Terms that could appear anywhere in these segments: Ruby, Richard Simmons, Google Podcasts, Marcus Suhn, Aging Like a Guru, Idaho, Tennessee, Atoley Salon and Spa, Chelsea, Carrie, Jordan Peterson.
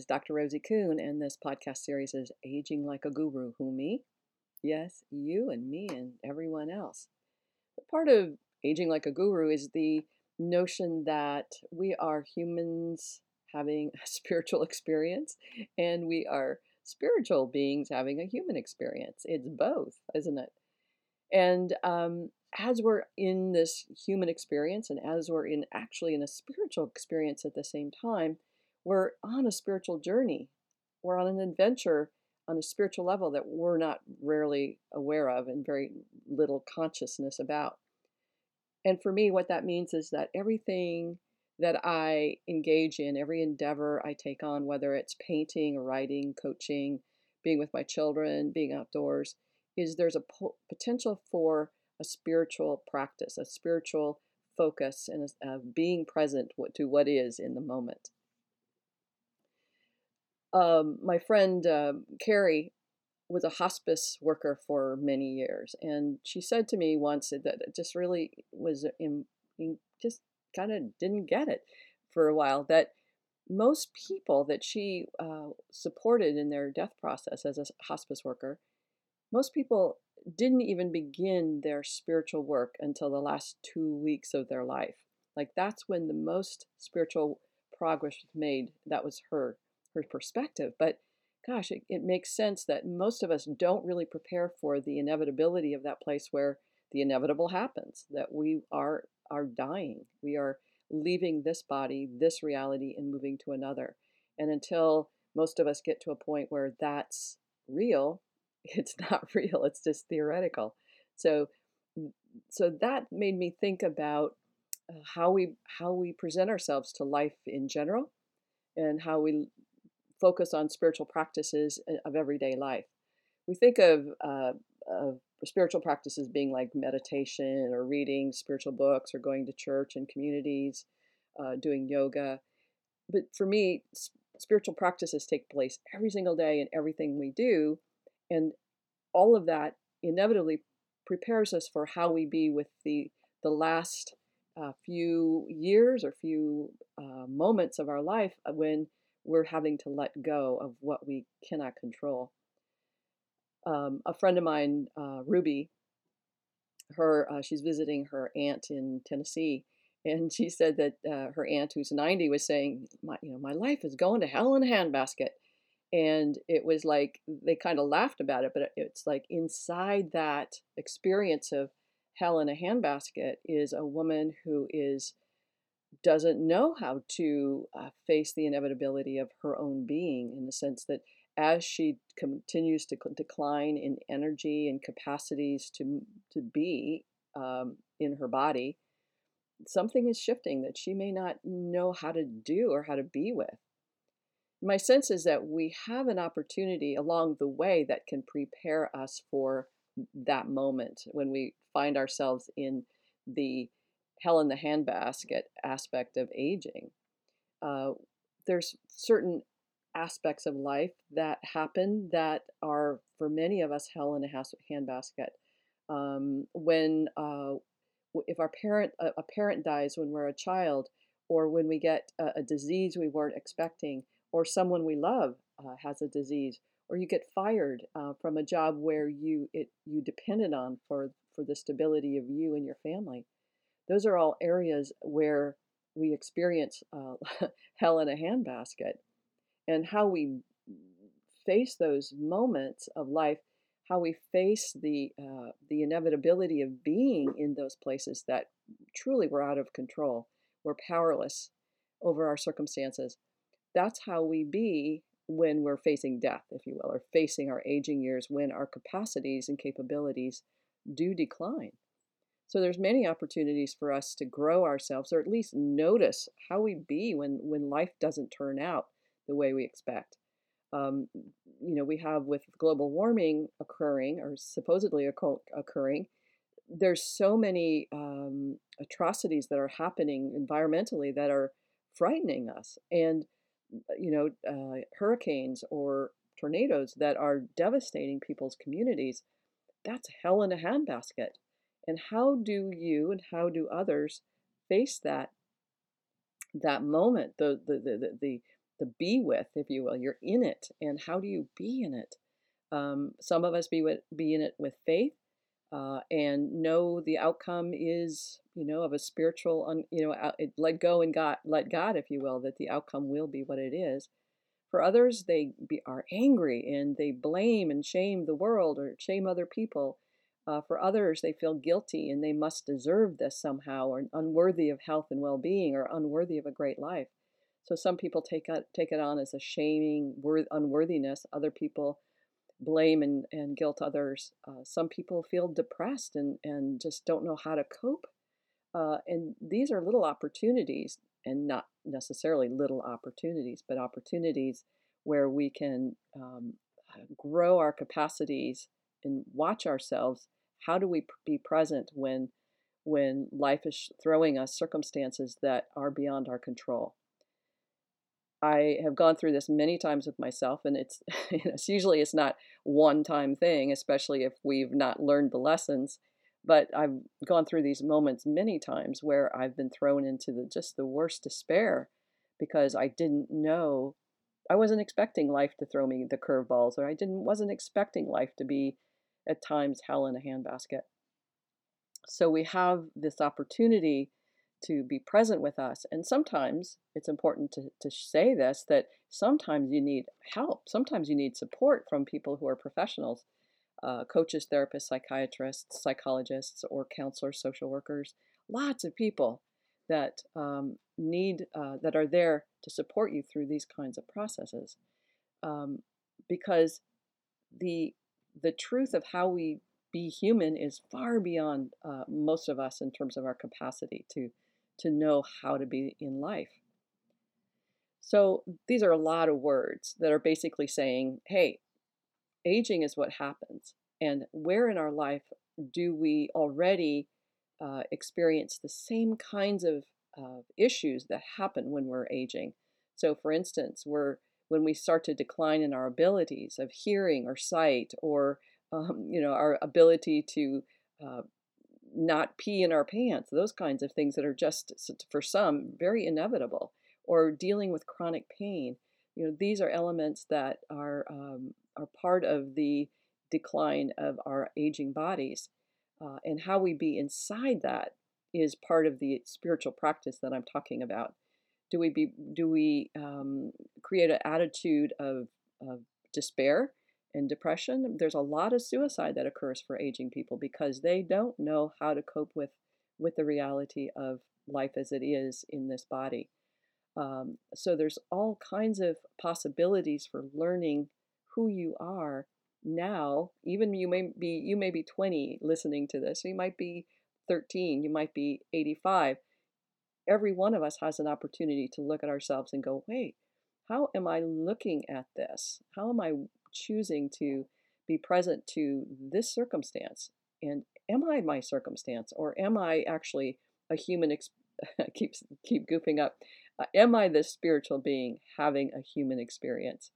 is Dr. Rosie Kuhn, and this podcast series is Aging Like a Guru. Who, me? Yes, you and me and everyone else. Part of aging like a guru is the notion that we are humans having a spiritual experience, and we are spiritual beings having a human experience. It's both, isn't it? And as we're in this human experience, and as we're actually in a spiritual experience at the same time, we're on a spiritual journey. We're on an adventure on a spiritual level that we're not rarely aware of and very little consciousness about. And for me, what that means is that everything that I engage in, every endeavor I take on, whether it's painting, writing, coaching, being with my children, being outdoors, is there's a potential for a spiritual practice, a spiritual focus, and being present to what is in the moment. My friend Carrie was a hospice worker for many years, and she said to me once that it just really was, just kind of didn't get it for a while, that most people that she supported in their death process as a hospice worker, most people didn't even begin their spiritual work until the last 2 weeks of their life. Like, that's when the most spiritual progress was made. That was her perspective. But gosh, it makes sense that most of us don't really prepare for the inevitability of that place where the inevitable happens, that we are dying. We are leaving this body, this reality, and moving to another. And until most of us get to a point where that's real, it's not real. It's just theoretical. So that made me think about how we present ourselves to life in general, and how we focus on spiritual practices of everyday life. We think of spiritual practices being like meditation or reading spiritual books or going to church and communities, doing yoga. But for me, spiritual practices take place every single day in everything we do. And all of that inevitably prepares us for how we be with the last few years or few moments of our life when we're having to let go of what we cannot control. A friend of mine, Ruby, she's visiting her aunt in Tennessee, and she said that her aunt, who's 90, was saying, "My life is going to hell in a handbasket," and it was like they kind of laughed about it, but it's like inside that experience of hell in a handbasket is a woman who doesn't know how to face the inevitability of her own being, in the sense that as she continues to decline in energy and capacities to be in her body, something is shifting that she may not know how to do or how to be with. My sense is that we have an opportunity along the way that can prepare us for that moment when we find ourselves in the hell in the handbasket aspect of aging. There's certain aspects of life that happen that are, for many of us, hell in a handbasket. If a parent dies when we're a child, or when we get a disease we weren't expecting, or someone we love has a disease, or you get fired from a job where you depended on for the stability of you and your family. Those are all areas where we experience hell in a handbasket. And how we face those moments of life, how we face the inevitability of being in those places that truly we're out of control, we're powerless over our circumstances. That's how we be when we're facing death, if you will, or facing our aging years when our capacities and capabilities do decline. So there's many opportunities for us to grow ourselves, or at least notice how we be when life doesn't turn out the way we expect. We have, with global warming occurring, or supposedly occurring, there's so many atrocities that are happening environmentally that are frightening us, and hurricanes or tornadoes that are devastating people's communities. That's hell in a handbasket. And how do you and how do others face that moment, the the be with, if you will. You're in it, and how do you be in it? Some of us be in it with faith, and know the outcome is, of a spiritual, let go and let God, if you will, that the outcome will be what it is. For others, they are angry and they blame and shame the world or shame other people. For others, they feel guilty and they must deserve this somehow, or unworthy of health and well-being, or unworthy of a great life. So some people take it on as a shaming, unworthiness. Other people blame and guilt others. Some people feel depressed and just don't know how to cope. And these are little opportunities, and not necessarily little opportunities, but opportunities where we can grow our capacities and watch ourselves. How do we be present when life is throwing us circumstances that are beyond our control? I have gone through this many times with myself, and it's usually not one time thing, especially if we've not learned the lessons. But I've gone through these moments many times where I've been thrown into the worst despair because I wasn't expecting life to throw me the curveballs, or wasn't expecting life to be at times hell in a handbasket. So we have this opportunity to be present with us. And sometimes it's important to say this, that sometimes you need help. Sometimes you need support from people who are professionals, coaches, therapists, psychiatrists, psychologists, or counselors, social workers, lots of people that that are there to support you through these kinds of processes. Because the truth of how we be human is far beyond most of us in terms of our capacity to know how to be in life. So these are a lot of words that are basically saying, hey, aging is what happens. And where in our life do we already experience the same kinds of issues that happen when we're aging? So for instance, when we start to decline in our abilities of hearing or sight, or our ability to not pee in our pants, those kinds of things that are just, for some, very inevitable, or dealing with chronic pain. These are elements that are part of the decline of our aging bodies. And how we be inside that is part of the spiritual practice that I'm talking about. Do we create an attitude of despair and depression? There's a lot of suicide that occurs for aging people because they don't know how to cope with the reality of life as it is in this body. So there's all kinds of possibilities for learning who you are now. Even you may be 20 listening to this. You might be 13. You might be 85. Every one of us has an opportunity to look at ourselves and go, wait, how am I looking at this? How am I choosing to be present to this circumstance? And am I my circumstance? Or am I actually a human? Keep goofing up. Am I this spiritual being having a human experience?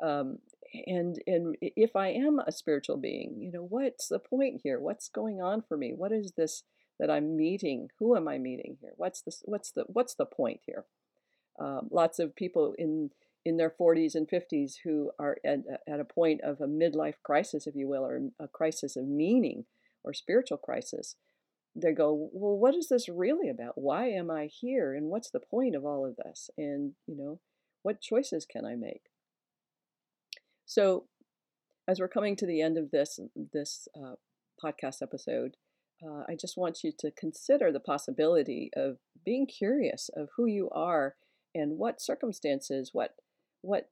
And if I am a spiritual being, what's the point here? What's going on for me? What is this that I'm meeting? Who am I meeting here? What's the point here? Lots of people in their 40s and 50s who are at a point of a midlife crisis, if you will, or a crisis of meaning or spiritual crisis. They go, well, what is this really about? Why am I here? And what's the point of all of this? And, what choices can I make? So as we're coming to the end of this podcast episode, I just want you to consider the possibility of being curious of who you are and what circumstances, what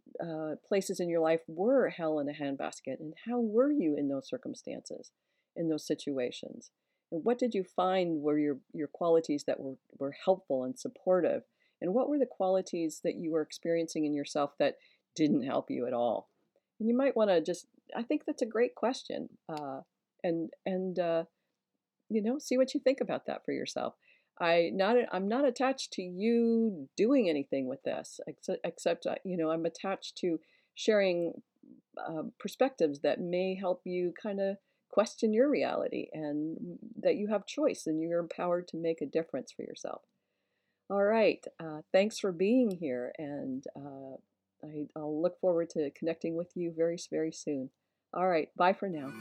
places in your life were hell in a handbasket, and how were you in those circumstances, in those situations? And what did you find were your qualities that were helpful and supportive? And what were the qualities that you were experiencing in yourself that didn't help you at all? And you might want to I think that's a great question. And see what you think about that for yourself. I'm not attached to you doing anything with this, except I'm attached to sharing perspectives that may help you kind of question your reality, and that you have choice and you're empowered to make a difference for yourself. All right. Thanks for being here, and I'll look forward to connecting with you very, very soon. All right. Bye for now.